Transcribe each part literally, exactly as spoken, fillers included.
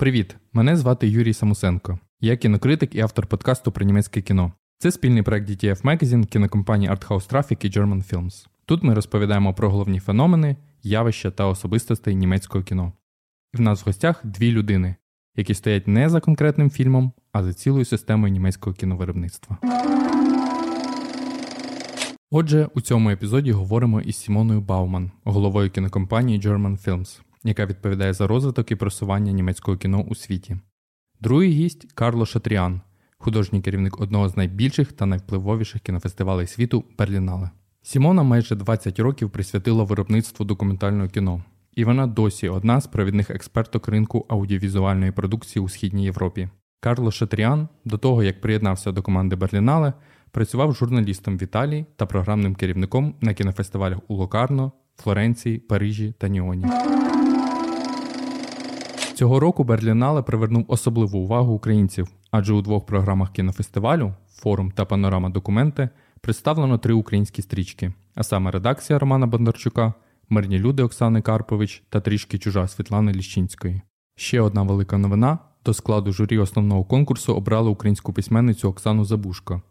Привіт! Мене звати Юрій Самусенко. Я кінокритик і автор подкасту про німецьке кіно. Це спільний проект ді ті еф Magazine, кінокомпанії Art House Traffic і German Films. Тут ми розповідаємо про головні феномени, явища та особистостей німецького кіно. І в нас в гостях дві людини, які стоять не за конкретним фільмом, а за цілою системою німецького кіновиробництва. Отже, у цьому епізоді говоримо із Сімоною Бауман, головою кінокомпанії German Films, яка відповідає за розвиток і просування німецького кіно у світі. Другий гість – Карло Шатріан, художній керівник одного з найбільших та найвпливовіших кінофестивалей світу – Берлінале. Сімона майже двадцять років присвятила виробництву документального кіно. І вона досі одна з провідних експерток ринку аудіовізуальної продукції у Східній Європі. Карло Шатріан, до того як приєднався до команди Берлінале, працював журналістом в Італії та програмним керівником на кінофестивалях у Локарно, Флоренції, Парижі та Ніоні. Цього року Берлінале привернув особливу увагу українців, адже у двох програмах кінофестивалю «Forum» та «Panorama Documente» представлено три українські стрічки, а саме «Редакція» Романа Бондарчука, «Мирні люди» Оксани Карпович та «Трішки чужа» Світлани Ліщинської. Ще одна велика новина – до складу журі основного конкурсу обрали українську письменницю Оксану Забужко.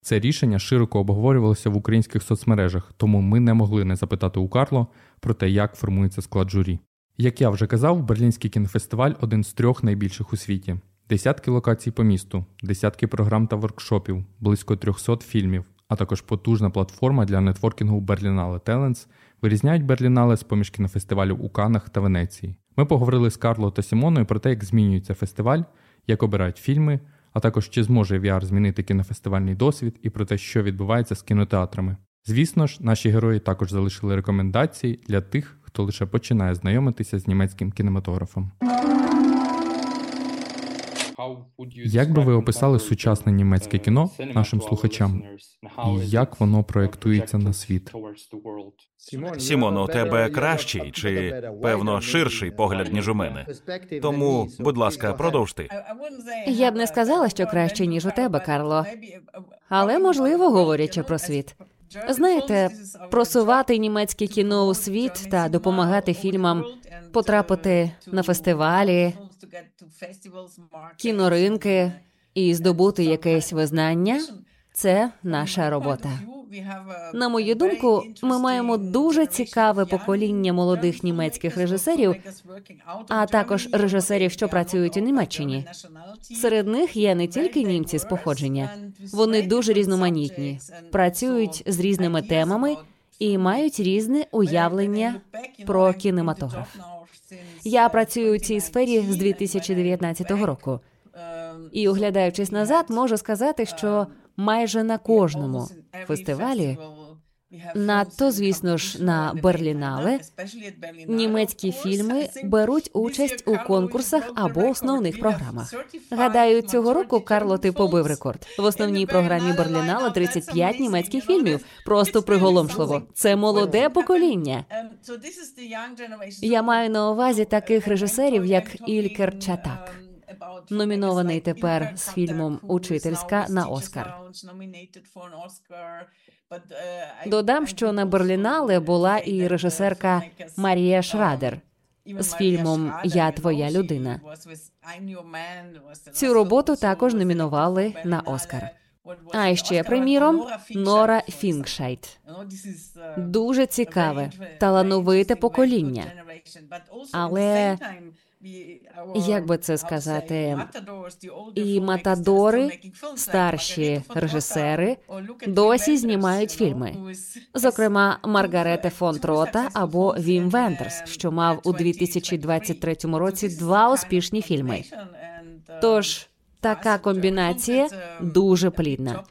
Це рішення широко обговорювалося в українських соцмережах, тому ми не могли не запитати у Карло про те, як формується склад журі. Як я вже казав, Берлінський кінофестиваль – один з трьох найбільших у світі. Десятки локацій по місту, десятки програм та воркшопів, близько триста фільмів, а також потужна платформа для нетворкінгу Berlinale Talents вирізняють Берлінале з-поміж кінофестивалів у Каннах та Венеції. Ми поговорили з Карло та Сімоною про те, як змінюється фестиваль, як обирають фільми, а також чи зможе ві ар змінити кінофестивальний досвід і про те, що відбувається з кінотеатрами. Звісно ж, наші герої також залишили рекомендації для тих, хто лише починає знайомитися з німецьким кінематографом. Як би ви описали сучасне німецьке кіно нашим слухачам? І як воно проєктується на світ? Сімоно, у тебе кращий чи, певно, ширший погляд, ніж у мене. Тому, будь ласка, продовж ти. Я б не сказала, що краще, ніж у тебе, Карло. Але, можливо, говорячи про світ. Знаєте, просувати німецьке кіно у світ та допомагати фільмам потрапити на фестивалі, кіноринки і здобути якесь визнання – це наша робота. На мою думку, ми маємо дуже цікаве покоління молодих німецьких режисерів, а також режисерів, що працюють у Німеччині. Серед них є не тільки німці з походження. Вони дуже різноманітні, працюють з різними темами і мають різне уявлення про кінематограф. Я працюю у цій сфері з дві тисячі дев'ятнадцятого року. І, оглядаючись назад, можу сказати, що майже на кожному фестивалі, надто, звісно ж, на Берлінале, німецькі фільми беруть участь у конкурсах або основних програмах. Гадаю, цього року, Карло, ти побив рекорд. В основній програмі Берлінале тридцять п'ять німецьких фільмів. Просто приголомшливо. Це молоде покоління. Я маю на увазі таких режисерів, як Ількер Чатак, номінований тепер з фільмом «Учительська» на Оскар. Додам, що на Берлінале була і режисерка Марія Шрадер з фільмом «Я твоя людина». Цю роботу також номінували на Оскар. А ще, приміром, Нора Фінгшайдт. Дуже цікаве, талановите покоління. Але... Як би це сказати, і матадори, старші режисери, досі знімають фільми. Зокрема, Маргарете фон Тротта або Вім Вендерс, що мав у дві тисячі двадцять третьому році два успішні фільми. Тож, така комбінація дуже плідна.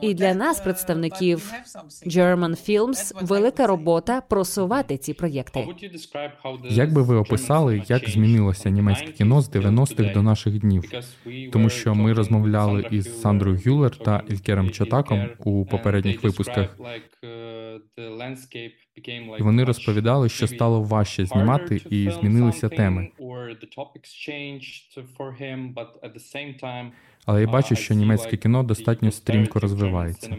І для нас, представників German Films, велика робота просувати ці проєкти. Як би ви описали, як змінилося німецьке кіно з дев'яностих до наших днів? Тому що ми розмовляли із Сандрою Гюллер та Ількером Чатаком у попередніх випусках, і вони розповідали, що стало важче знімати і змінилися теми. Але я бачу, що німецьке кіно достатньо стрімко розвивається.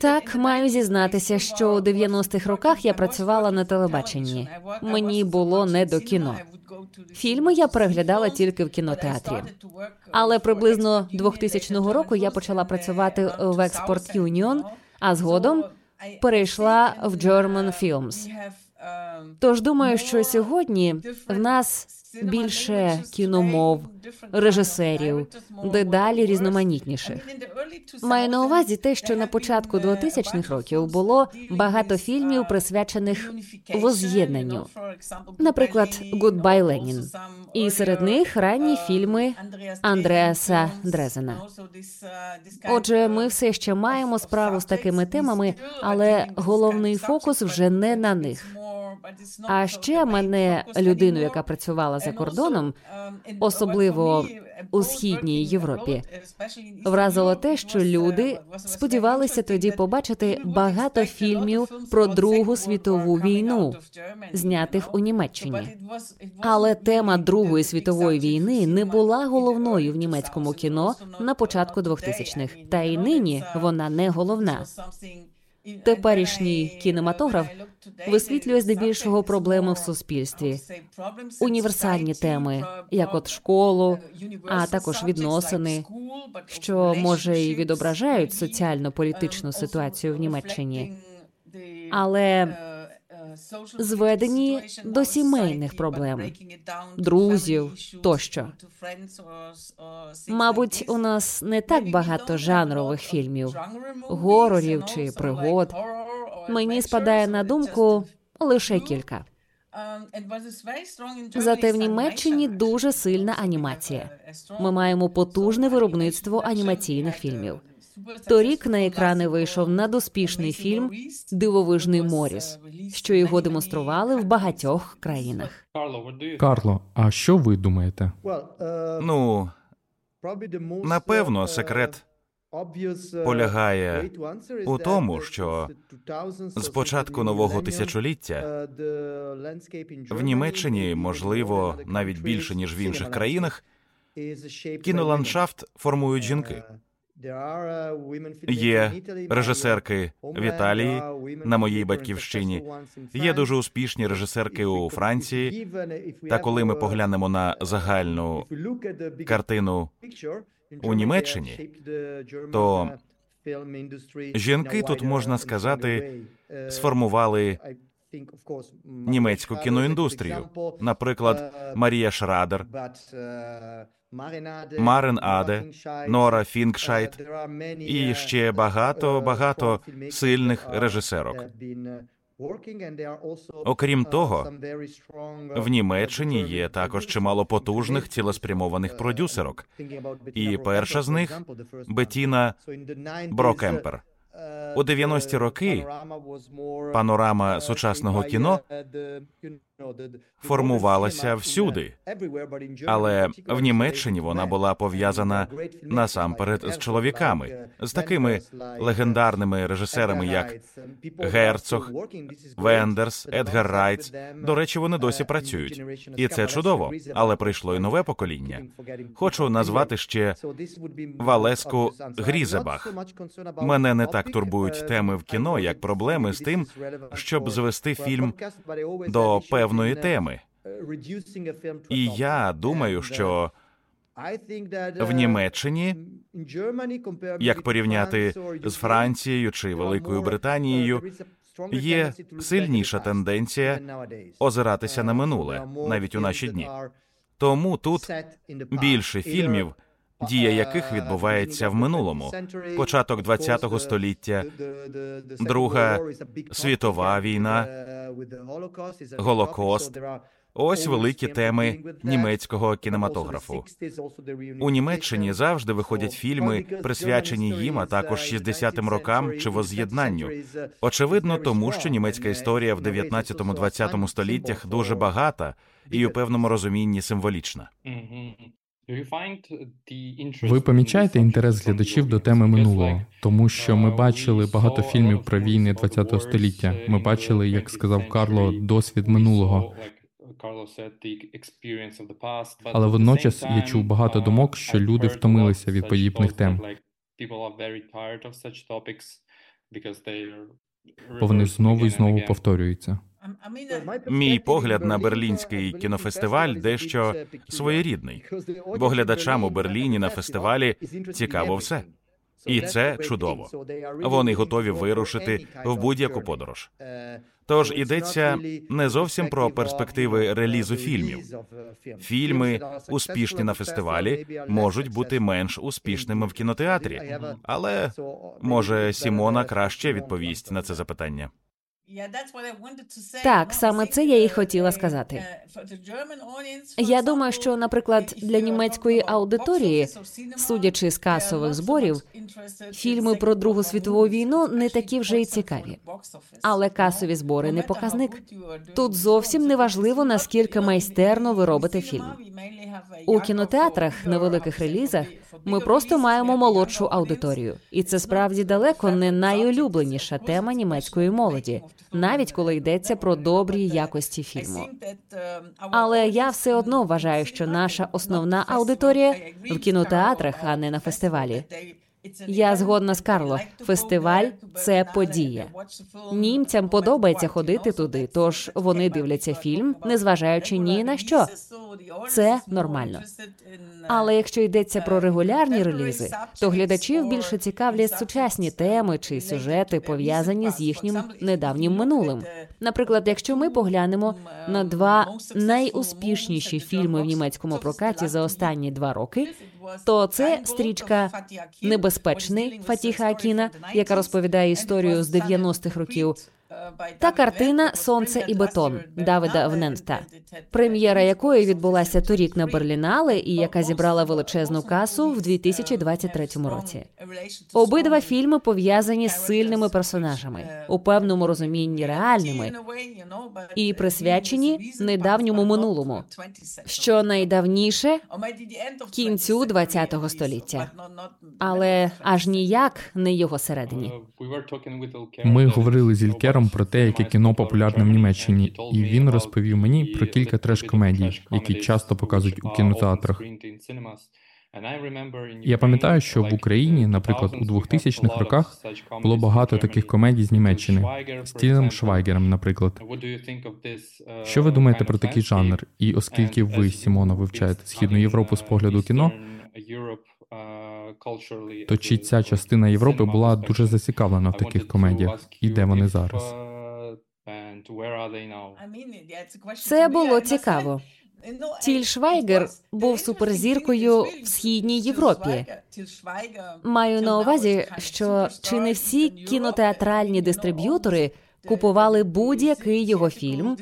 Так, маю зізнатися, що у дев'яностих роках я працювала на телебаченні. Мені було не до кіно. Фільми я переглядала тільки в кінотеатрі. Але приблизно двохтисячного року я почала працювати в Export Union, а згодом перейшла в German Films. Тож, думаю, що сьогодні в нас більше кіномов, режисерів, дедалі різноманітніших. Маю на увазі те, що на початку двотисячних років було багато фільмів, присвячених воз'єднанню. Наприклад, «Goodbye, Lenin». І серед них ранні фільми Андреаса Дрезена. Отже, ми все ще маємо справу з такими темами, але головний фокус вже не на них. А ще мене, людину, яка працювала за кордоном, особливо у Східній Європі, вразило те, що люди сподівалися тоді побачити багато фільмів про Другу світову війну, знятих у Німеччині. Але тема Другої світової війни не була головною в німецькому кіно на початку двохтисячних, та й нині вона не головна. Теперішній кінематограф висвітлює здебільшого проблеми в суспільстві, універсальні теми, як от школу, а також відносини, що, може, і відображають соціально-політичну ситуацію в Німеччині, але зведені до сімейних проблем, друзів тощо. Мабуть, у нас не так багато жанрових фільмів, горорів чи пригод. Мені спадає на думку лише кілька. Зате в Німеччині дуже сильна анімація. Ми маємо потужне виробництво анімаційних фільмів. Торік на екрани вийшов надуспішний фільм «Дивовижний Моріс», що його демонстрували в багатьох країнах. Карло, а що ви думаєте? Ну, напевно, секрет полягає у тому, що з початку нового тисячоліття в Німеччині, можливо, навіть більше, ніж в інших країнах, кіноландшафт формують жінки. Є режисерки в Італії, на моїй батьківщині, є дуже успішні режисерки у Франції, та коли ми поглянемо на загальну картину у Німеччині, то жінки, тут можна сказати, сформували німецьку кіноіндустрію. Наприклад, Марія Шрадер, Марен Аде, Нора Фінгшайдт і ще багато-багато сильних режисерок. Окрім того, в Німеччині є також чимало потужних цілеспрямованих продюсерок. І перша з них – Беттіна Брокемпер. У дев'яності роки панорама сучасного кіно формувалася всюди, але в Німеччині вона була пов'язана насамперед з чоловіками, з такими легендарними режисерами, як Герцог, Вендерс, Едгар Райтс. До речі, вони досі працюють. І це чудово, але прийшло і нове покоління. Хочу назвати ще Валеску Грізебах. Мене не так турбують теми в кіно, як проблеми з тим, щоб звести фільм до певної теми. І я думаю, що в Німеччині, як порівняти з Францією чи Великою Британією, є сильніша тенденція озиратися на минуле, навіть у наші дні. Тому тут більше фільмів, дія яких відбувається в минулому. Початок ХХ століття, Друга світова війна, Голокост. Ось великі теми німецького кінематографу. У Німеччині завжди виходять фільми, присвячені їм, а також шістдесятим рокам чи воз'єднанню. Очевидно, тому що німецька історія в дев'ятнадцятому-двадцятому століттях дуже багата і у певному розумінні символічна. Ви помічаєте інтерес глядачів до теми минулого? Тому що ми бачили багато фільмів про війни ХХ століття. Ми бачили, як сказав Карло, досвід минулого. Але водночас я чув багато думок, що люди втомилися від подібних тем. people are very tired of such topics because they are... Бо вони знову і знову повторюються. Мій погляд на Берлінський кінофестиваль дещо своєрідний, бо глядачам у Берліні на фестивалі цікаво все. І це чудово. Вони готові вирушити в будь-яку подорож. Тож йдеться не зовсім про перспективи релізу фільмів. Фільми, успішні на фестивалі, можуть бути менш успішними в кінотеатрі. Але, може, Сімона краще відповість на це запитання. Так, саме це я і хотіла сказати. Я думаю, що, наприклад, для німецької аудиторії, судячи з касових зборів, фільми про Другу світову війну не такі вже й цікаві. Але касові збори не показник. Тут зовсім не важливо, наскільки майстерно ви робите фільм. У кінотеатрах, на великих релізах, ми просто маємо молодшу аудиторію. І це справді далеко не найулюбленіша тема німецької молоді, навіть коли йдеться про добрі якості фільму. Але я все одно вважаю, що наша основна аудиторія в кінотеатрах, а не на фестивалі. Я згодна з Карло. Фестиваль – це подія. Німцям подобається ходити туди, тож вони дивляться фільм, незважаючи ні на що. Це нормально. Але якщо йдеться про регулярні релізи, то глядачів більше цікавлять сучасні теми чи сюжети, пов'язані з їхнім недавнім минулим. Наприклад, якщо ми поглянемо на два найуспішніші фільми в німецькому прокаті за останні два роки, то це стрічка «Небезпечний» Фатіха Акіна, яка розповідає історію з дев'яностих років, та картина «Сонце і бетон» Давида Внента, прем'єра якої відбулася торік на Берлінале і яка зібрала величезну касу в дві тисячі двадцять третьому році. Обидва фільми пов'язані з сильними персонажами, у певному розумінні реальними, і присвячені недавньому минулому, що найдавніше кінцю ХХ століття, але аж ніяк не його середині. Ми говорили з Ількером про те, яке кіно популярне в Німеччині, і він розповів мені про кілька треш-комедій, які часто показують у кінотеатрах. Я пам'ятаю, що в Україні, наприклад, у двохтисячних роках було багато таких комедій з Німеччини, з Тілем Швайгером, наприклад. Що ви думаєте про такий жанр? І оскільки ви, Сімона, вивчаєте Східну Європу з погляду кіно, то чи ця частина Європи була дуже зацікавлена в таких комедіях? І де вони зараз? Це було цікаво. Тіль Швайгер був суперзіркою в Східній Європі. Маю на увазі, що чи не всі кінотеатральні дистриб'ютори купували будь-який його фільм,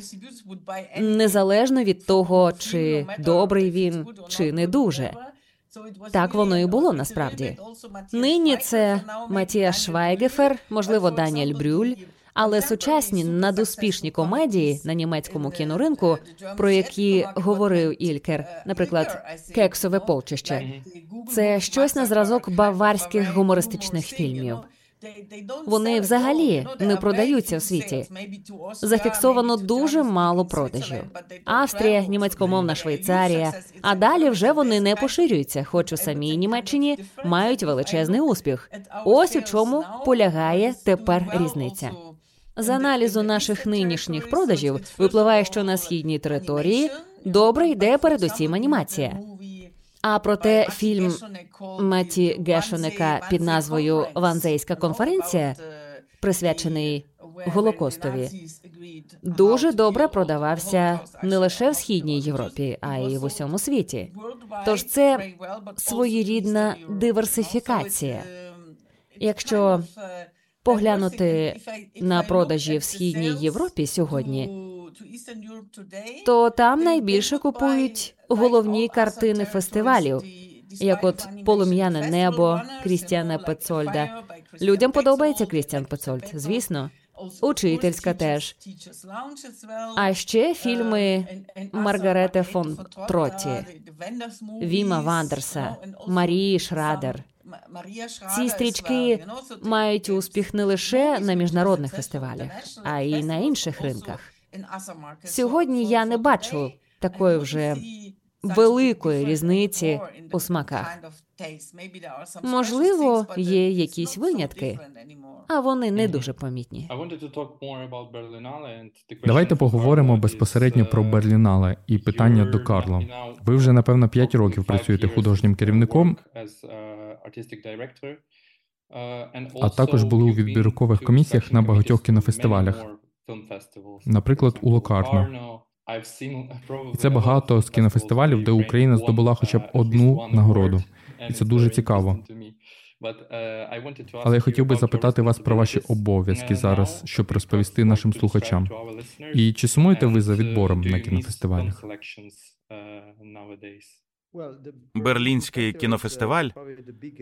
незалежно від того, чи добрий він, чи не дуже. Так воно і було насправді. Нині це Матіас Швайгефер, можливо, Даніель Брюль, але сучасні надуспішні комедії на німецькому кіноринку, про які говорив Ількер, наприклад, «Кексове полчище», це щось на зразок баварських гумористичних фільмів. Вони взагалі не продаються у світі. Зафіксовано дуже мало продажів. Австрія, німецькомовна Швейцарія, а далі вже вони не поширюються, хоч у самій Німеччині мають величезний успіх. Ось у чому полягає тепер різниця. З аналізу наших нинішніх продажів випливає, що на східній території добре йде передусім анімація. А проте фільм Маті Гешонека під назвою «Ванзейська конференція», присвячений Голокостові, дуже добре продавався не лише в Східній Європі, а й в усьому світі. Тож це своєрідна диверсифікація. Якщо поглянути на продажі в Східній Європі сьогодні, то там найбільше купують головні картини фестивалів, як от «Полум'яне небо» Крістіана Петцольда. Людям подобається Крістіан Петцольд, звісно. Учительська теж. А ще фільми Маргарете фон Тротті, Віма Вандерса, Марії Шрадер. Ці стрічки мають успіх не лише на міжнародних фестивалях, а й на інших ринках. Сьогодні я не бачу такої вже великої різниці у смаках. Можливо, є якісь винятки, а вони не дуже помітні. Давайте поговоримо безпосередньо про Берлінале і питання до Карло. Ви вже, напевно, п'ять років працюєте художнім керівником, а також були у відбіркових комісіях на багатьох кінофестивалях, наприклад, у Локарно. І це багато з кінофестивалів, де Україна здобула хоча б одну нагороду. І це дуже цікаво. Але я хотів би запитати вас про ваші обов'язки зараз, щоб розповісти нашим слухачам. І чи сумуєте ви за відбором на кінофестивалях? Берлінський кінофестиваль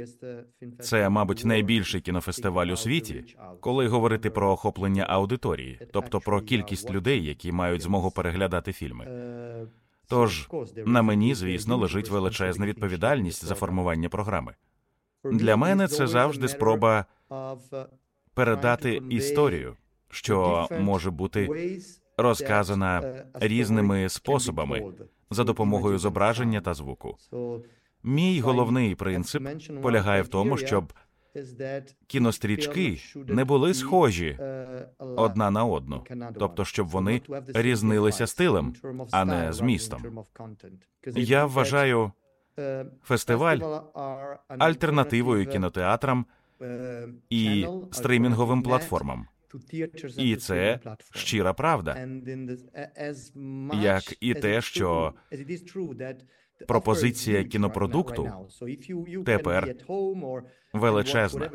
– це, мабуть, найбільший кінофестиваль у світі, коли говорити про охоплення аудиторії, тобто про кількість людей, які мають змогу переглядати фільми. Тож, на мені, звісно, лежить величезна відповідальність за формування програми. Для мене це завжди спроба передати історію, що може бути розказана різними способами, за допомогою зображення та звуку. Мій головний принцип полягає в тому, щоб кінострічки не були схожі одна на одну, тобто щоб вони різнилися стилем, а не змістом. Я вважаю фестиваль альтернативою кінотеатрам і стримінговим платформам. І це щира правда, як і те, що пропозиція кінопродукту тепер величезна.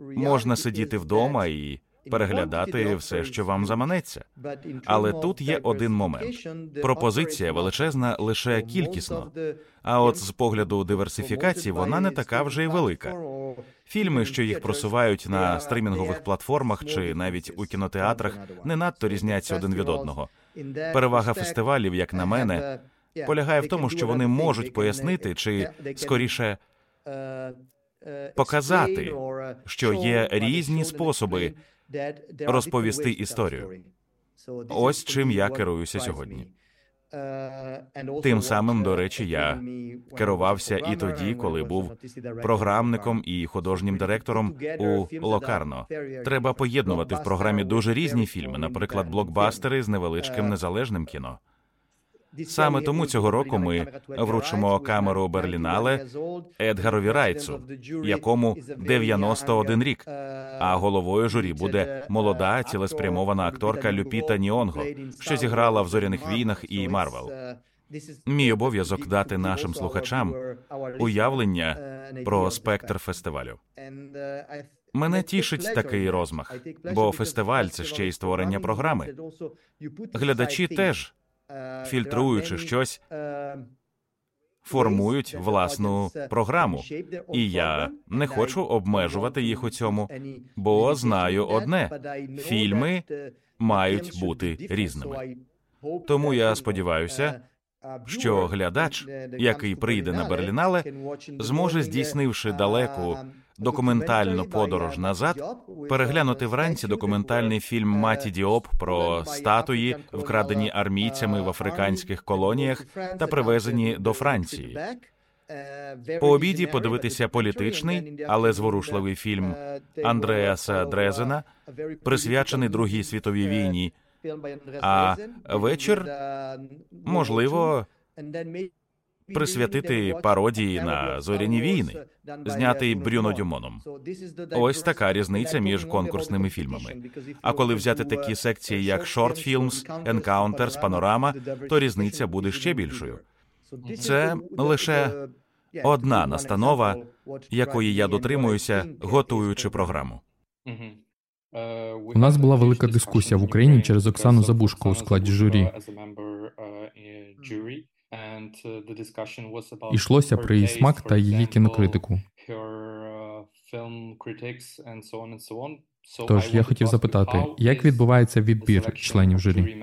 Можна сидіти вдома і переглядати все, що вам заманеться. Але тут є один момент. Пропозиція величезна лише кількісно, а от з погляду диверсифікації вона не така вже й велика. Фільми, що їх просувають на стримінгових платформах чи навіть у кінотеатрах, не надто різняться один від одного. Перевага фестивалів, як на мене, полягає в тому, що вони можуть пояснити чи, скоріше, показати, що є різні способи розповісти історію. Ось чим я керуюся сьогодні. Тим самим, до речі, я керувався і тоді, коли був програмником і художнім директором у Локарно. Треба поєднувати в програмі дуже різні фільми, наприклад, блокбастери з невеличким незалежним кіно. Саме тому цього року ми вручимо камеру Берлінале Едгарові Райцу, якому дев'яносто один рік, а головою журі буде молода, цілеспрямована акторка Люпіта Ніонго, що зіграла в «Зоряних війнах» і «Марвел». Мій обов'язок дати нашим слухачам уявлення про спектр фестивалю. Мене тішить такий розмах, бо фестиваль – це ще й створення програми. Глядачі теж, фільтруючи щось, формують власну програму. І я не хочу обмежувати їх у цьому, бо знаю одне – фільми мають бути різними. Тому я сподіваюся, що глядач, який прийде на Берлінале, зможе, здійснивши далеку документальну подорож назад, переглянути вранці документальний фільм Маті Діоп про статуї, вкрадені армійцями в африканських колоніях та привезені до Франції. По обіді подивитися політичний, але зворушливий фільм Андреаса Дрезена, присвячений Другій світовій війні, а вечір, можливо, присвятити пародії на «Зоряні війни», знятий Брюно Дюмоном. Ось така різниця між конкурсними фільмами. А коли взяти такі секції, як Short Films, Encounters, Panorama, то різниця буде ще більшою. Це лише одна настанова, якої я дотримуюся, готуючи програму. У нас була велика дискусія в Україні через Оксану Забужко у складі журі. Ішлося про її смак та її кінокритику. Тож я хотів запитати, як відбувається відбір членів журі?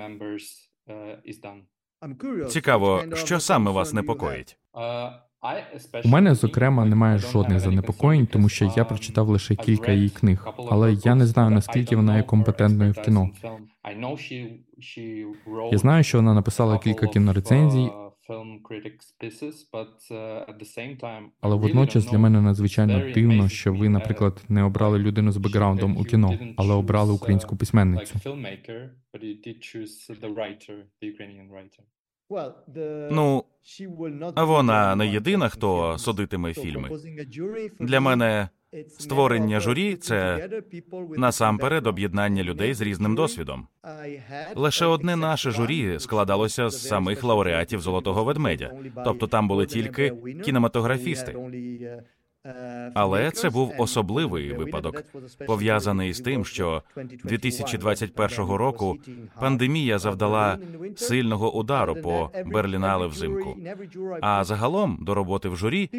Цікаво, що саме вас непокоїть? У мене, зокрема, немає жодних занепокоєнь, тому що я прочитав лише кілька її книг, але я не знаю, наскільки вона є компетентною в кіно. Я знаю, що вона написала кілька кінорецензій, Але водночас для мене надзвичайно дивно, що ви, наприклад, не обрали людину з бекграундом у кіно, але обрали українську письменницю. Ну, вона не єдина, хто судитиме фільми. Для мене створення журі – це насамперед об'єднання людей з різним досвідом. Лише одне наше журі складалося з самих лауреатів «Золотого ведмедя». Тобто там були тільки кінематографісти. Але це був особливий випадок, пов'язаний з тим, що дві тисячі двадцять першого року пандемія завдала сильного удару по Берлінале взимку. А загалом до роботи в журі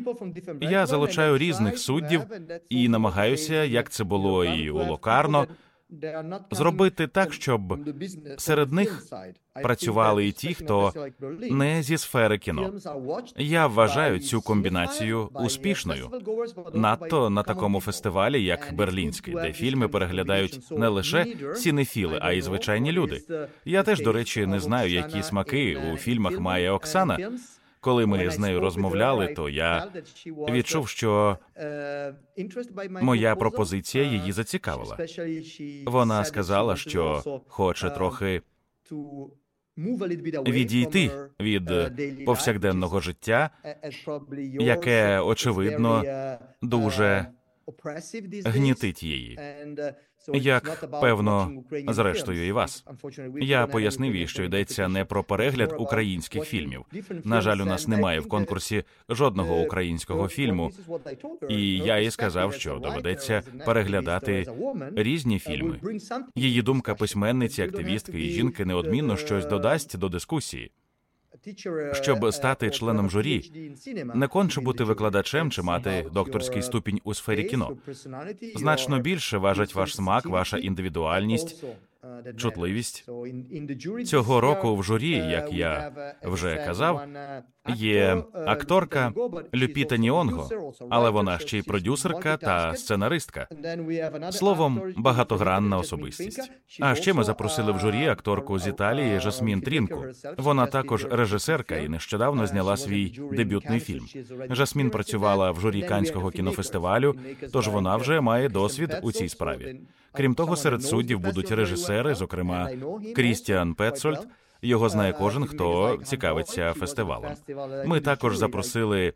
я залучаю різних суддів і намагаюся, як це було і у Локарно, зробити так, щоб серед них працювали і ті, хто не зі сфери кіно. Я вважаю цю комбінацію успішною, надто на такому фестивалі, як Берлінський, де фільми переглядають не лише сінефіли, а й звичайні люди. Я теж, до речі, не знаю, які смаки у фільмах має Оксана. Коли ми з нею розмовляли, то я відчув, що моя пропозиція її зацікавила. Вона сказала, що хоче трохи відійти від повсякденного життя, яке, очевидно, дуже гнітить її. Як, певно, зрештою і вас. Я пояснив їй, що йдеться не про перегляд українських фільмів. На жаль, у нас немає в конкурсі жодного українського фільму, і я їй сказав, що доведеться переглядати різні фільми. Її думка письменниці, активістки і жінки неодмінно щось додасть до дискусії. Щоб стати членом журі, не конче бути викладачем чи мати докторський ступінь у сфері кіно. Значно більше важать ваш смак, ваша індивідуальність, чутливість. Цього року в журі, як я вже казав, є акторка Люпіта Ніонго, але вона ще й продюсерка та сценаристка. Словом, багатогранна особистість. А ще ми запросили в журі акторку з Італії Жасмін Трінку. Вона також режисерка і нещодавно зняла свій дебютний фільм. Жасмін працювала в журі Каннського кінофестивалю, тож вона вже має досвід у цій справі. Крім того, серед суддів будуть режисери, зокрема Крістіан Петцольд. Його знає кожен, хто цікавиться фестивалем. Ми також запросили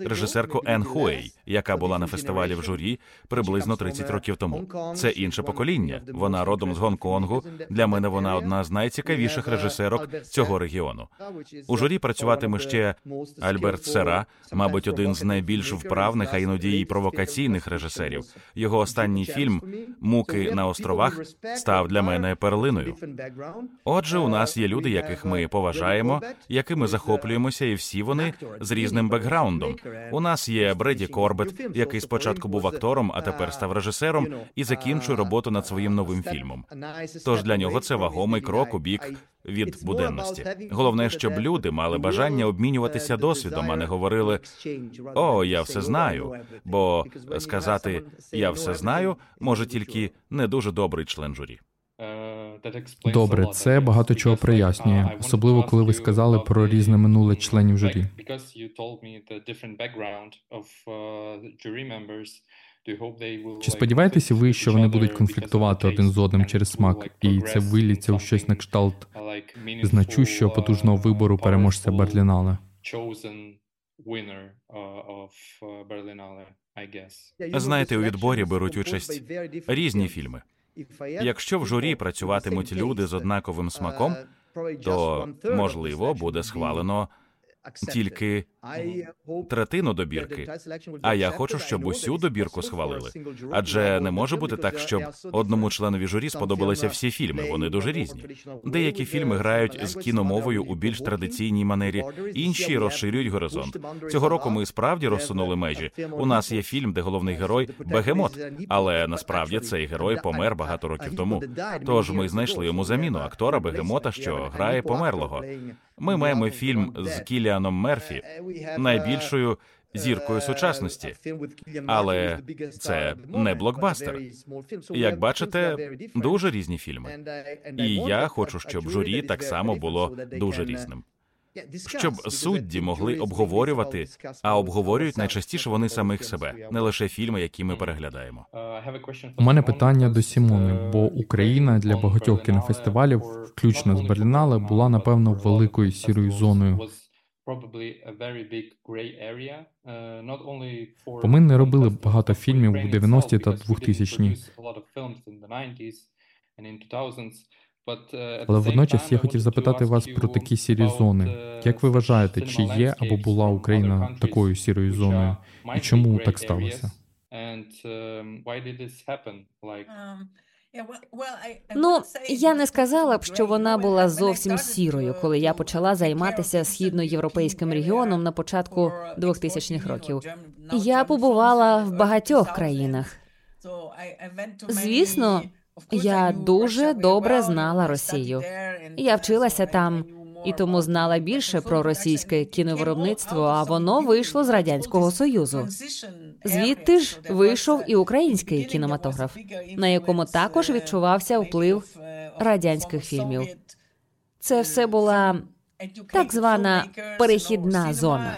режисерку Ен Хуей, яка була на фестивалі в журі приблизно тридцять років тому. Це інше покоління. Вона родом з Гонконгу. Для мене вона одна з найцікавіших режисерок цього регіону. У журі працюватиме ще Альберт Сера, мабуть, один з найбільш вправних, а іноді й провокаційних режисерів. Його останній фільм «Муки на островах» став для мене перлиною. Отже, у нас є люди, яких ми поважаємо, якими захоплюємося, і всі вони з різним бекграундом. У нас є Бреді Корбет, який спочатку був актором, а тепер став режисером і закінчує роботу над своїм новим фільмом. Тож для нього це вагомий крок у бік від буденності. Головне, щоб люди мали бажання обмінюватися досвідом, а не говорили «О, я все знаю», бо сказати «Я все знаю» може тільки не дуже добрий член журі. Добре, це багато чого прояснює, особливо коли ви сказали про різне минуле членів журі. Чи сподіваєтеся ви, що вони будуть конфліктувати один з одним через смак, і це виліться у щось на кшталт значущого потужного вибору переможця Берлінале? Знаєте, у відборі беруть участь різні фільми. Якщо в журі працюватимуть люди з однаковим смаком, то, можливо, буде схвалено тільки третину добірки. А я хочу, щоб усю добірку схвалили. Адже не може бути так, щоб одному членові журі сподобалися всі фільми, вони дуже різні. Деякі фільми грають з кіномовою у більш традиційній манері, інші розширюють горизонт. Цього року ми справді розсунули межі. У нас є фільм, де головний герой – бегемот, але насправді цей герой помер багато років тому. Тож ми знайшли йому заміну актора бегемота, що грає померлого. Ми маємо фільм з Кіліаном Мерфі, найбільшою зіркою сучасності. Але це не блокбастер. Як бачите, дуже різні фільми. І я хочу, щоб журі так само було дуже різним. щоб судді могли обговорювати, а обговорюють найчастіше вони самих себе, не лише фільми, які ми переглядаємо. У мене питання до Сімони, бо Україна для багатьох кінофестивалів, включно з Берлінале, була, напевно, великою сірою зоною. Бо ми не робили багато фільмів у дев'яності та двохтисячні. Але водночас я хотів запитати вас про такі сірі зони. Як ви вважаєте, чи є або була Україна такою сірою зоною? І чому так сталося? Ну, я не сказала б, що вона була зовсім сірою, коли я почала займатися східноєвропейським регіоном на початку двохтисячних років. Я побувала в багатьох країнах. Звісно, я дуже добре знала Росію. Я вчилася там, і тому знала більше про російське кіновиробництво, а воно вийшло з Радянського Союзу. Звідти ж вийшов і український кінематограф, на якому також відчувався вплив радянських фільмів. Це все була так звана перехідна зона.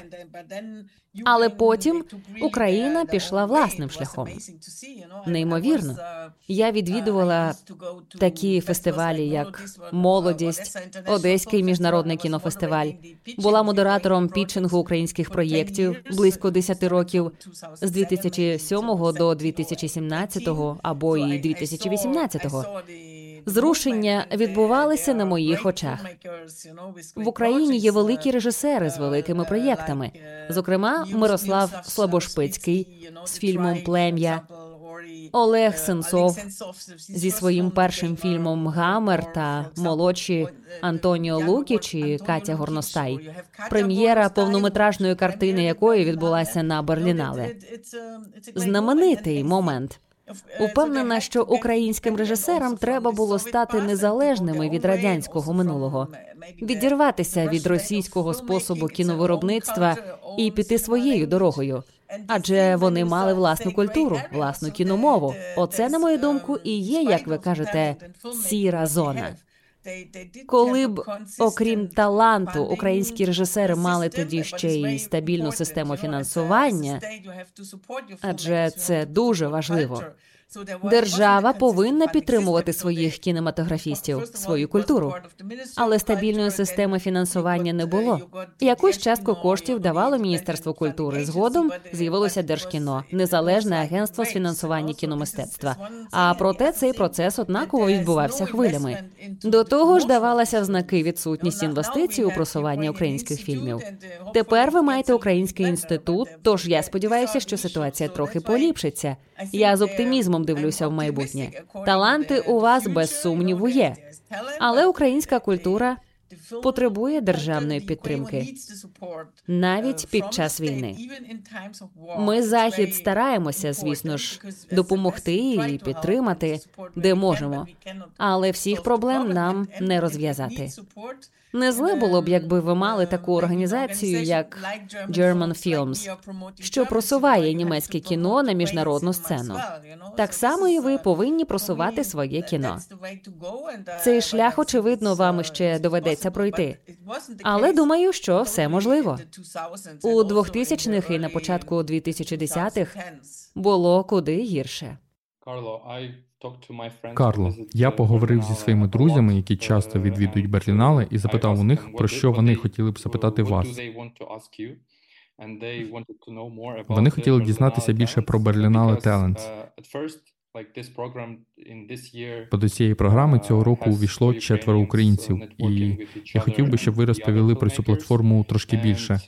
Але потім Україна пішла власним шляхом. Неймовірно. Я відвідувала такі фестивалі, як «Молодість», Одеський міжнародний кінофестиваль. Була модератором пітчингу українських проєктів близько десять років, з дві тисячі сьомого до дві тисячі сімнадцятого або і дві тисячі вісімнадцятого. Зрушення відбувалися на моїх очах. В Україні є великі режисери з великими проєктами. Зокрема, Мирослав Слабошпицький з фільмом «Плем'я», Олег Сенцов зі своїм першим фільмом «Гамер» та молодші Антоніо Лукіч і Катя Горностай, прем'єра повнометражної картини якої відбулася на Берлінале. Знаменитий момент. Упевнена, що українським режисерам треба було стати незалежними від радянського минулого, відірватися від російського способу кіновиробництва і піти своєю дорогою. Адже вони мали власну культуру, власну кіномову. Оце, на мою думку, і є, як ви кажете, сіра зона. Коли б, окрім таланту, українські режисери мали тоді ще й стабільну систему фінансування, адже це дуже важливо. Держава повинна підтримувати своїх кінематографістів, свою культуру. Але стабільної системи фінансування не було. Якусь частку коштів давало Міністерство культури. Згодом з'явилося Держкіно, незалежне агентство з фінансування кіномистецтва. А проте цей процес однаково відбувався хвилями. До того ж давалася в знаки відсутність інвестицій у просування українських фільмів. Тепер ви маєте Український інститут, тож я сподіваюся, що ситуація трохи поліпшиться. Я з оптимізмом дивлюся в майбутнє. Таланти у вас, без сумніву, є. Але українська культура потребує державної підтримки. Навіть під час війни. Ми, Захід, стараємося, звісно ж, допомогти і підтримати, де можемо. Але всіх проблем нам не розв'язати. Не зле було б, якби ви мали таку організацію, як German Films, що просуває німецьке кіно на міжнародну сцену. Так само і ви повинні просувати своє кіно. Цей шлях, очевидно, вам ще доведеться пройти. Але думаю, що все можливо. У двохтисячних і на початку дві тисячі десятих було куди гірше. Карло, я поговорив зі своїми друзями, які часто відвідують Берлінале, і запитав у них, про що вони хотіли б запитати вас. Вони хотіли дізнатися більше про Berlinale Talents. Бо до цієї програми цього року увійшло четверо українців, і я хотів би, щоб ви розповіли про цю платформу трошки більше.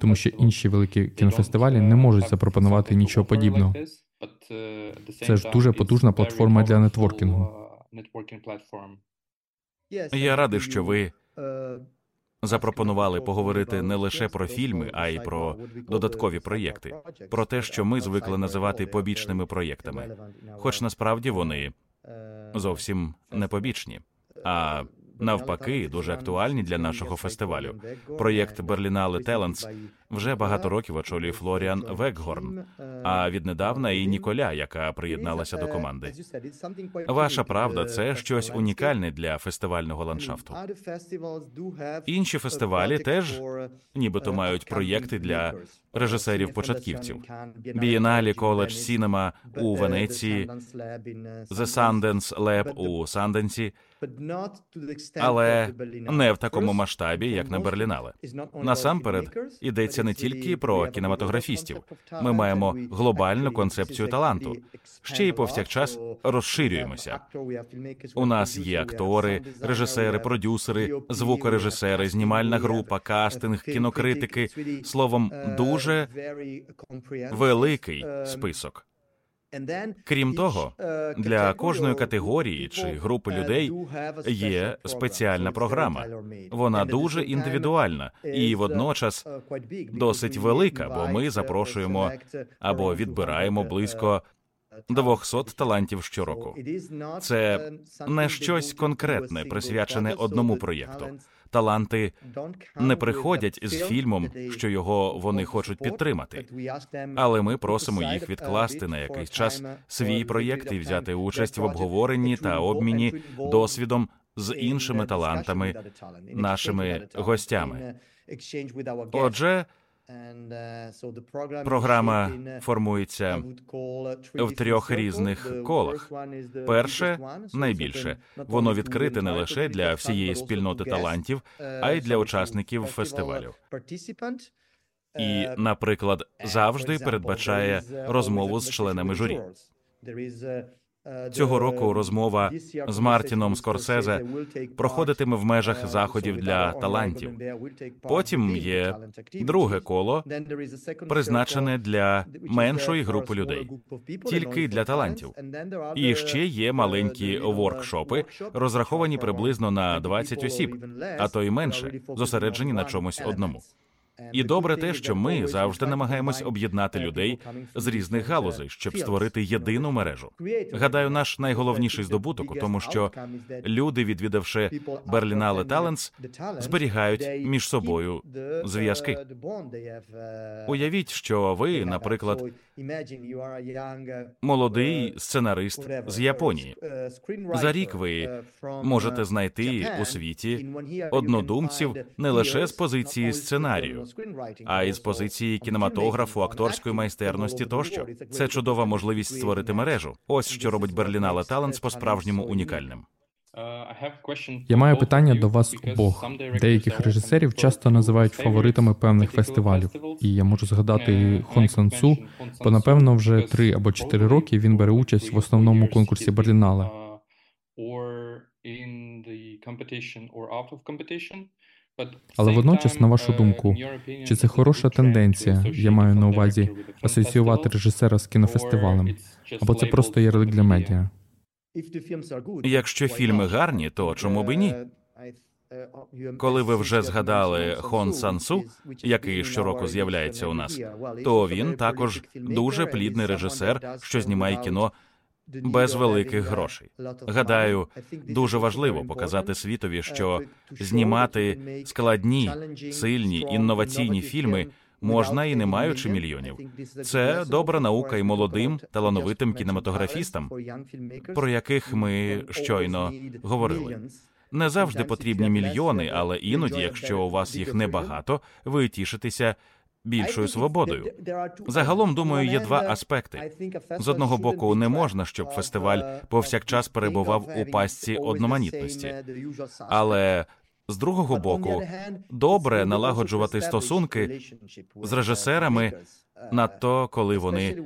Тому що інші великі кінофестивалі не можуть запропонувати нічого подібного. Це ж дуже потужна платформа для нетворкінгу. Я радий, що ви запропонували поговорити не лише про фільми, а й про додаткові проєкти. Про те, що ми звикли називати побічними проєктами. Хоч насправді вони зовсім не побічні. А навпаки, дуже актуальні для нашого фестивалю. Проєкт Berlinale Talents вже багато років очолює Флоріан Векгорн, а віднедавна і Ніколя, яка приєдналася до команди. Ваша правда, це щось унікальне для фестивального ландшафту. Інші фестивалі теж нібито мають проєкти для режисерів-початківців. Бієнале Коледж Сінема у Венеції, The Sundance Lab у Санденсі, але не в такому масштабі, як на Берлінале. Насамперед, йдеться не тільки про кінематографістів. Ми маємо глобальну концепцію таланту. Ще й повсякчас розширюємося. У нас є актори, режисери, продюсери, звукорежисери, знімальна група, кастинг, кінокритики. Словом, дуже великий список. Крім того, для кожної категорії чи групи людей є спеціальна програма. Вона дуже індивідуальна і водночас досить велика, бо ми запрошуємо або відбираємо близько двохсот талантів щороку. Це не щось конкретне, присвячене одному проєкту. Таланти не приходять з фільмом, що його вони хочуть підтримати, але ми просимо їх відкласти на якийсь час свій проєкт і взяти участь в обговоренні та обміні досвідом з іншими талантами, нашими гостями. Отже, програма формується в трьох різних колах. Перше, найбільше. Воно відкрите не лише для всієї спільноти талантів, а й для учасників фестивалю. І, наприклад, завжди передбачає розмову з членами журі. Цього року розмова з Мартіном Скорсезе проходитиме в межах заходів для талантів. Потім є друге коло, призначене для меншої групи людей, тільки для талантів. І ще є маленькі воркшопи, розраховані приблизно на двадцять осіб, а то й менше, зосереджені на чомусь одному. І добре те, що ми завжди намагаємось об'єднати людей з різних галузей, щоб створити єдину мережу. Гадаю, наш найголовніший здобуток у тому, що люди, відвідавши Berlinale Talents, зберігають між собою зв'язки. Уявіть, що ви, наприклад, молодий сценарист з Японії. За рік ви можете знайти у світі однодумців не лише з позиції сценарію, а із позиції кінематографу, акторської майстерності тощо. Це чудова можливість створити мережу. Ось що робить Berlinale Talents по-справжньому унікальним. Я маю питання до вас обох. Деяких режисерів часто називають фаворитами певних фестивалів. І я можу згадати Хон Сан-су, бо, напевно, вже три або чотири роки він бере участь в основному конкурсі Berlinale. Але водночас, на вашу думку, чи це хороша тенденція, я маю на увазі, асоціювати режисера з кінофестивалем, або це просто ярлик для медіа? Якщо фільми гарні, то чому б і ні? Коли ви вже згадали Хон Сан-су, який щороку з'являється у нас, то він також дуже плідний режисер, що знімає кіно без великих грошей. Гадаю, дуже важливо показати світові, що знімати складні, сильні, інноваційні фільми можна і не маючи мільйонів. Це добра наука і молодим, талановитим кінематографістам, про яких ми щойно говорили. Не завжди потрібні мільйони, але іноді, якщо у вас їх небагато, ви тішитеся більшою свободою. Загалом, думаю, є два аспекти. З одного боку, не можна, щоб фестиваль повсякчас перебував у пастці одноманітності. Але, з другого боку, добре налагоджувати стосунки з режисерами, надто коли вони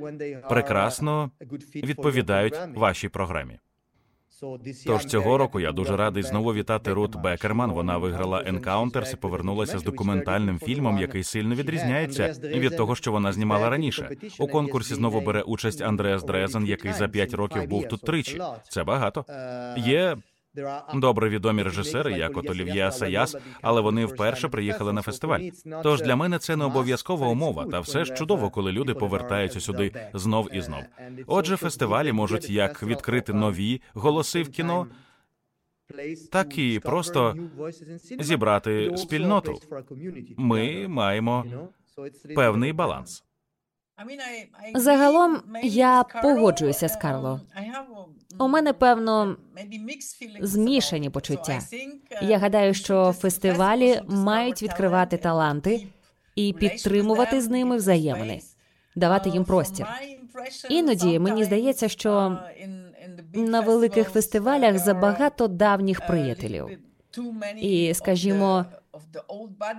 прекрасно відповідають вашій програмі. Тож цього року я дуже радий знову вітати Рут Бекерман. Вона виграла «Енкаунтерс» і повернулася з документальним фільмом, який сильно відрізняється від того, що вона знімала раніше. У конкурсі знову бере участь Андреас Дрезен, який за п'ять років був тут тричі. Це багато. Є добре відомі режисери, як от Олів'є Асаяс, але вони вперше приїхали на фестиваль. Тож для мене це не обов'язкова умова, та все ж чудово, коли люди повертаються сюди знов і знов. Отже, фестивалі можуть як відкрити нові голоси в кіно, так і просто зібрати спільноту. Ми маємо певний баланс. Загалом, я погоджуюся з Карло. У мене, певно, змішані почуття. Я гадаю, що фестивалі мають відкривати таланти і підтримувати з ними взаємини, давати їм простір. Іноді мені здається, що на великих фестивалях забагато давніх приятелів. І, скажімо,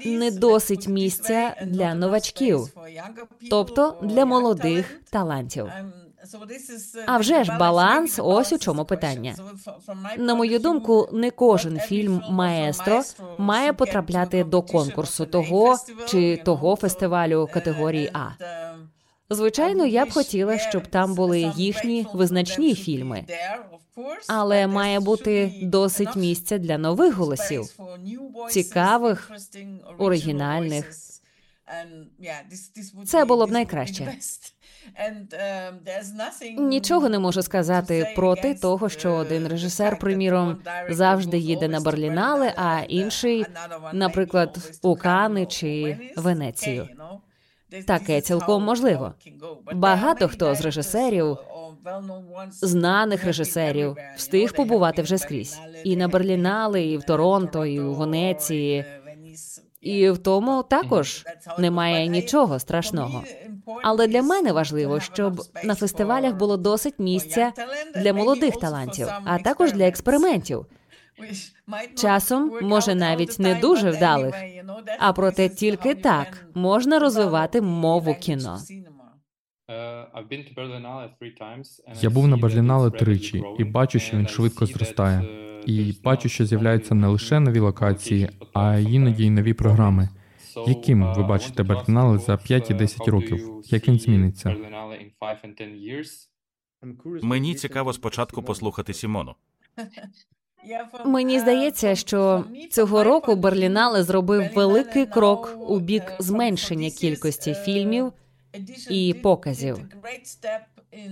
не досить місця для новачків, тобто для молодих талантів. А вже ж баланс, ось у чому питання. На мою думку, не кожен фільм «Маестро» має потрапляти до конкурсу того чи того фестивалю категорії А. Звичайно, я б хотіла, щоб там були їхні визначні фільми. Але має бути досить місця для нових голосів, цікавих, оригінальних. Це було б найкраще. Нічого не можу сказати проти того, що один режисер, приміром, завжди їде на Берлінале, а інший, наприклад, у Кани чи Венецію. Таке цілком можливо. Багато хто з режисерів, знаних режисерів, встиг побувати вже скрізь. І на Берлінале, і в Торонто, і у Венеції. І в тому також немає нічого страшного. Але для мене важливо, щоб на фестивалях було досить місця для молодих талантів, а також для експериментів. Часом, може, навіть не дуже вдалих, а проте тільки так можна розвивати мову кіно. Я був на Берлінале тричі і бачу, що він швидко зростає. І бачу, що з'являються не лише нові локації, а іноді й нові програми. Яким ви бачите Берлінале за п'ять і десять років? Як він зміниться? Мені цікаво спочатку послухати Сімону. Мені здається, що цього року Берлінале зробив великий крок у бік зменшення кількості фільмів і показів.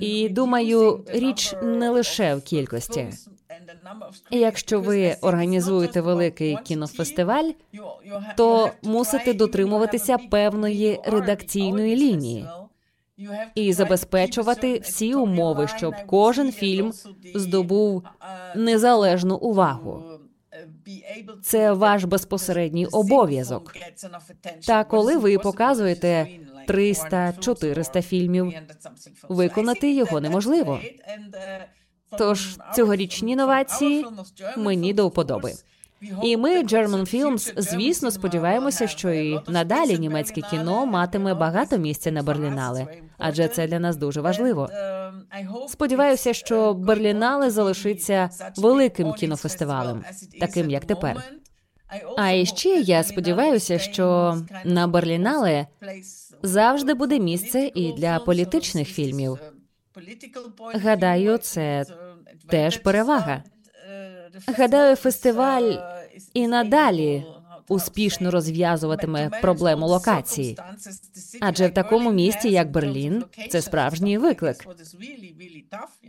І, думаю, річ не лише в кількості. Якщо ви організуєте великий кінофестиваль, то мусите дотримуватися певної редакційної лінії і забезпечувати всі умови, щоб кожен фільм здобув незалежну увагу. Це ваш безпосередній обов'язок. Та коли ви показуєте триста-чотириста фільмів, виконати його неможливо. Тож цьогорічні новації мені до вподоби. І ми, German Films, звісно, сподіваємося, що і надалі німецьке кіно матиме багато місця на Берлінале, адже це для нас дуже важливо. Сподіваюся, що Берлінале залишиться великим кінофестивалем, таким як тепер. А іще я сподіваюся, що на Берлінале завжди буде місце і для політичних фільмів. Гадаю, це теж перевага. Гадаю, фестиваль і надалі успішно розв'язуватиме проблему локації. Адже в такому місті, як Берлін, це справжній виклик.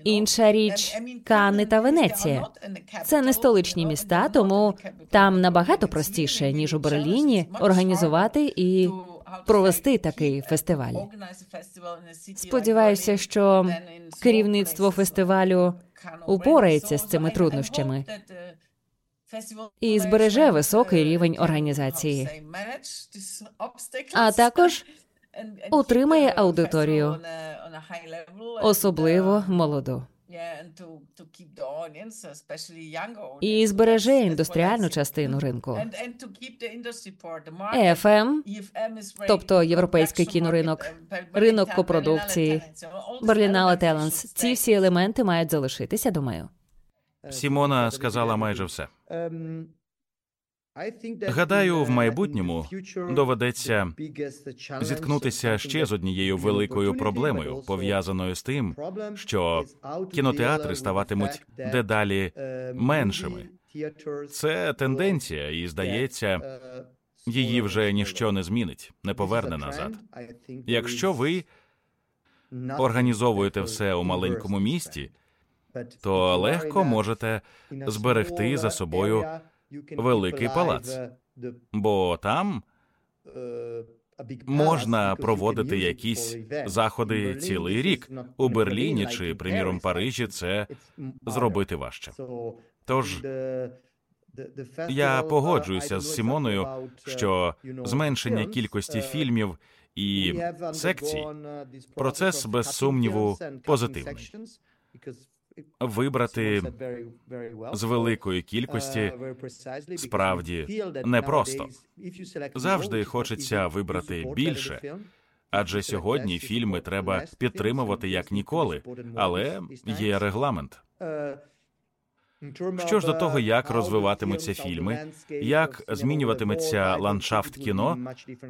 Інша річ – Кани та Венеція. Це не столичні міста, тому там набагато простіше, ніж у Берліні, організувати і провести такий фестиваль. Сподіваюся, що керівництво фестивалю упорається з цими труднощами і збереже високий рівень організації, а також утримає аудиторію, особливо молоду. І збереже індустріальну частину ринку. Е Ф М, тобто європейський кіноринок, ринок копродукції, Berlinale Talents, ці всі елементи мають залишитися, думаю. Сімона сказала майже все. Гадаю, в майбутньому доведеться зіткнутися ще з однією великою проблемою, пов'язаною з тим, що кінотеатри ставатимуть дедалі меншими. Це тенденція, і, здається, її вже ніщо не змінить, не поверне назад. Якщо ви організовуєте все у маленькому місті, то легко можете зберегти за собою великий палац, бо там Можна проводити якісь заходи цілий рік. У Берліні чи, приміром, Парижі це зробити важче. Тож я погоджуюся з Сімоною, що зменшення кількості фільмів і секцій – процес, без сумніву, позитивний. Вибрати з великої кількості справді непросто. Завжди хочеться вибрати більше, адже сьогодні фільми треба підтримувати як ніколи, але є регламент. Що ж до того, як розвиватимуться фільми, як змінюватиметься ландшафт кіно,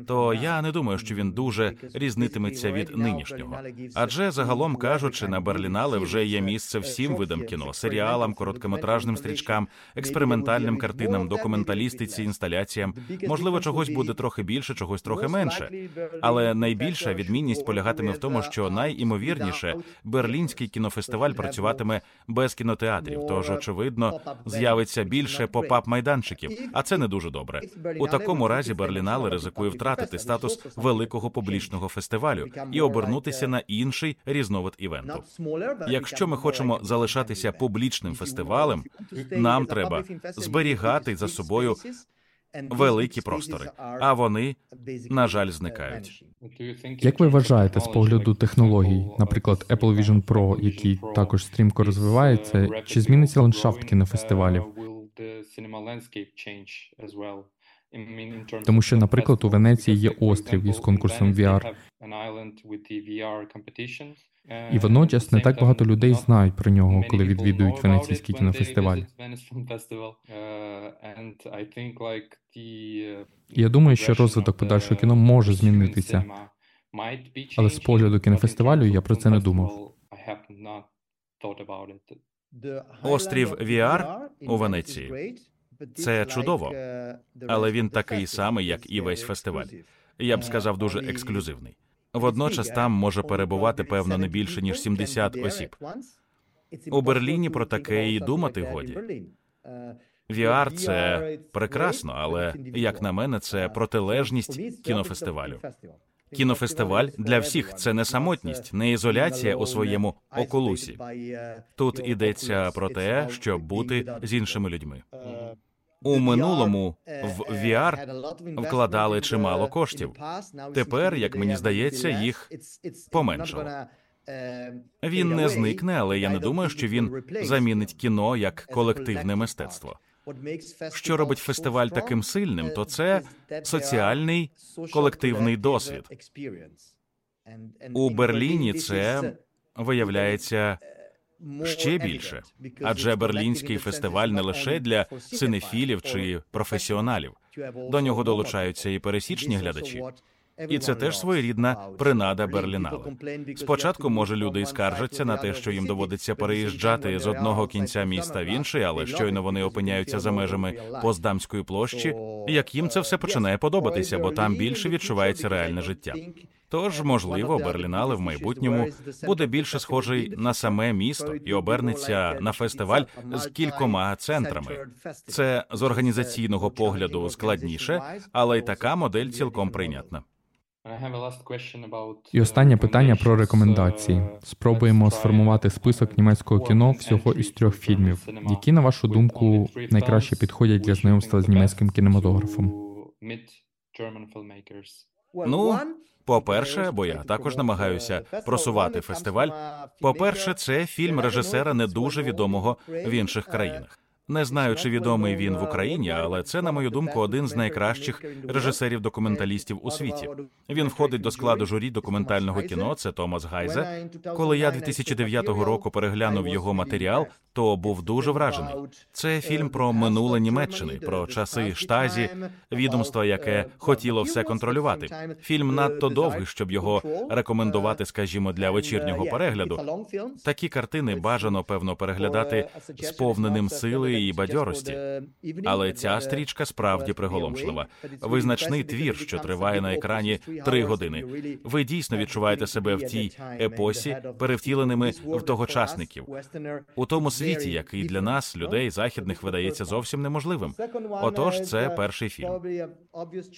то я не думаю, що він дуже різнитиметься від нинішнього. Адже, загалом кажучи, на Берлінале вже є місце всім видам кіно – серіалам, короткометражним стрічкам, експериментальним картинам, документалістиці, інсталяціям. Можливо, чогось буде трохи більше, чогось трохи менше. Але найбільша відмінність полягатиме в тому, що найімовірніше Берлінський кінофестиваль працюватиме без кінотеатрів, тож, очевидно, Видно, з'явиться більше поп-ап-майданчиків, а це не дуже добре. У такому разі Берлінале ризикує втратити статус великого публічного фестивалю і обернутися на інший різновид івенту. Якщо ми хочемо залишатися публічним фестивалем, нам треба зберігати за собою великі простори, а вони, на жаль, зникають. Як ви вважаєте, з погляду технологій, наприклад, Apple Vision Pro, який також стрімко розвивається, чи зміниться ландшафт кінофестивалів? Тому що, наприклад, у Венеції є острів із конкурсом ві ар, і водночас не так багато людей знають про нього, коли відвідують Венеційський кінофестиваль. І я думаю, що розвиток подальшого кіно може змінитися, але з погляду кінофестивалю я про це не думав. Острів ві ар у Венеції – це чудово, але він такий самий, як і весь фестиваль. Я б сказав, дуже ексклюзивний. Водночас там може перебувати, певно, не більше, ніж сімдесят осіб. У Берліні про таке і думати годі. ві ар – це прекрасно, але, як на мене, це протилежність кінофестивалю. Кінофестиваль для всіх – це не самотність, не ізоляція у своєму околусі. Тут йдеться про те, щоб бути з іншими людьми. У минулому в ві ар вкладали чимало коштів. Тепер, як мені здається, їх поменшало. Він не зникне, але я не думаю, що він замінить кіно як колективне мистецтво. Що робить фестиваль таким сильним, то це соціальний колективний досвід. У Берліні це виявляється ще більше, адже Берлінський фестиваль не лише для синефілів чи професіоналів. До нього долучаються і пересічні глядачі. І це теж своєрідна принада Берлінале. Спочатку, може, люди і скаржаться на те, що їм доводиться переїжджати з одного кінця міста в інший, але щойно вони опиняються за межами Потсдамської площі, як їм це все починає подобатися, бо там більше відчувається реальне життя. Тож, можливо, Берлінале в майбутньому буде більше схожий на саме місто і обернеться на фестиваль з кількома центрами. Це з організаційного погляду складніше, але й така модель цілком прийнятна. І останнє питання про рекомендації. Спробуємо сформувати список німецького кіно всього із трьох фільмів. Які, на вашу думку, найкраще підходять для знайомства з німецьким кінематографом? Ну, по-перше, бо я також намагаюся просувати фестиваль, по-перше, це фільм режисера не дуже відомого в інших країнах. Не знаю, чи відомий він в Україні, але це, на мою думку, один з найкращих режисерів-документалістів у світі. Він входить до складу журі документального кіно, це Томас Гайзе. Коли я дві тисячі дев'ятого року переглянув його матеріал, то був дуже вражений. Це фільм про минуле Німеччини, про часи Штазі, відомства, яке хотіло все контролювати. Фільм надто довгий, щоб його рекомендувати, скажімо, для вечірнього перегляду. Такі картини бажано, певно, переглядати сповненим сили її бадьорості. Але ця стрічка справді приголомшлива. Визначний твір, що триває на екрані три години. Ви дійсно відчуваєте себе в тій епосі, перевтіленими в тогочасників. У тому світі, який для нас, людей західних, видається зовсім неможливим. Отож, це перший фільм.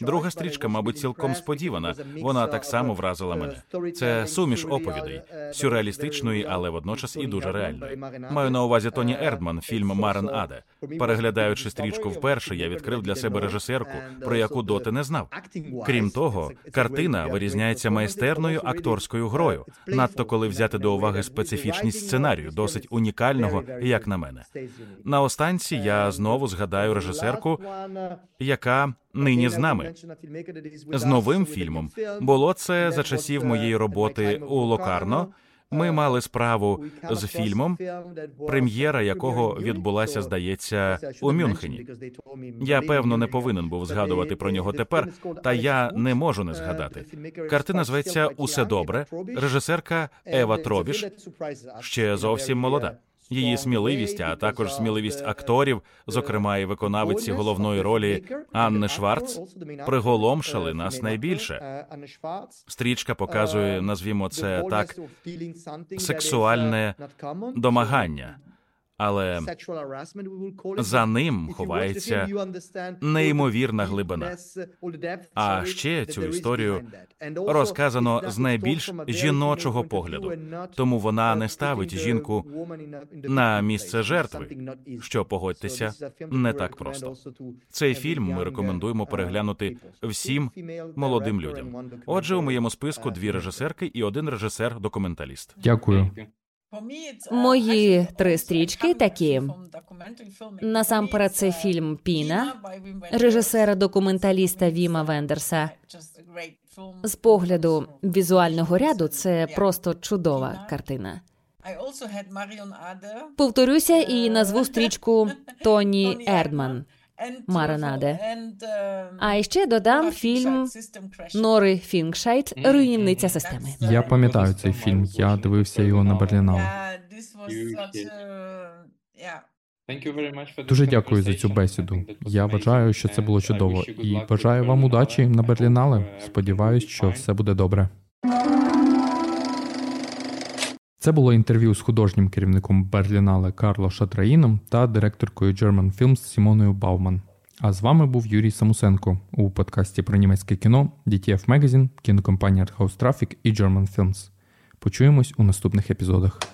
Друга стрічка, мабуть, цілком сподівана. Вона так само вразила мене. Це суміш оповідей. Сюрреалістичної, але водночас і дуже реальної. Маю на увазі Тоні Ердман, фільм «Марен Аде». Переглядаючи стрічку вперше, я відкрив для себе режисерку, про яку доти не знав. Крім того, картина вирізняється майстерною акторською грою, надто коли взяти до уваги специфічність сценарію, досить унікального, як на мене. Наостанці я знову згадаю режисерку, яка нині з нами. З новим фільмом. Було це за часів моєї роботи у Локарно. Ми мали справу з фільмом, прем'єра якого відбулася, здається, у Мюнхені. Я, певно, не повинен був згадувати про нього тепер, та я не можу не згадати. Картина зветься «Усе добре», режисерка Ева Тробіш, ще зовсім молода. Її сміливість, а також сміливість акторів, зокрема і виконавиці головної ролі Анни Шварц, приголомшили нас найбільше. Стрічка показує, назвімо це так, сексуальне домагання. Але за ним ховається неймовірна глибина. А ще цю історію розказано з найбільш жіночого погляду. Тому вона не ставить жінку на місце жертви, що, погодьтеся, не так просто. Цей фільм ми рекомендуємо переглянути всім молодим людям. Отже, у моєму списку дві режисерки і один режисер-документаліст. Дякую. Мої три стрічки такі. Насамперед, це фільм «Піна» режисера-документаліста Віма Вендерса. З погляду візуального ряду, це просто чудова картина. Повторюся і назву стрічку Тоні Ердман «Марен Аде». А ще додам фільм Нори Фінгшайдт «Руйнівниця системи». Я пам'ятаю цей фільм, я дивився його на Берлінале. Дуже дякую за цю бесіду. Я вважаю, що це було чудово. І бажаю вам удачі на Берлінале. Сподіваюсь, що все буде добре. Це було інтерв'ю з художнім керівником Берлінале Карло Шатріаном та директоркою German Films Сімоною Бауман. А з вами був Юрій Самусенко у подкасті про німецьке кіно, ді ті еф Magazine, кінокомпанія Art House Traffic і German Films. Почуємось у наступних епізодах.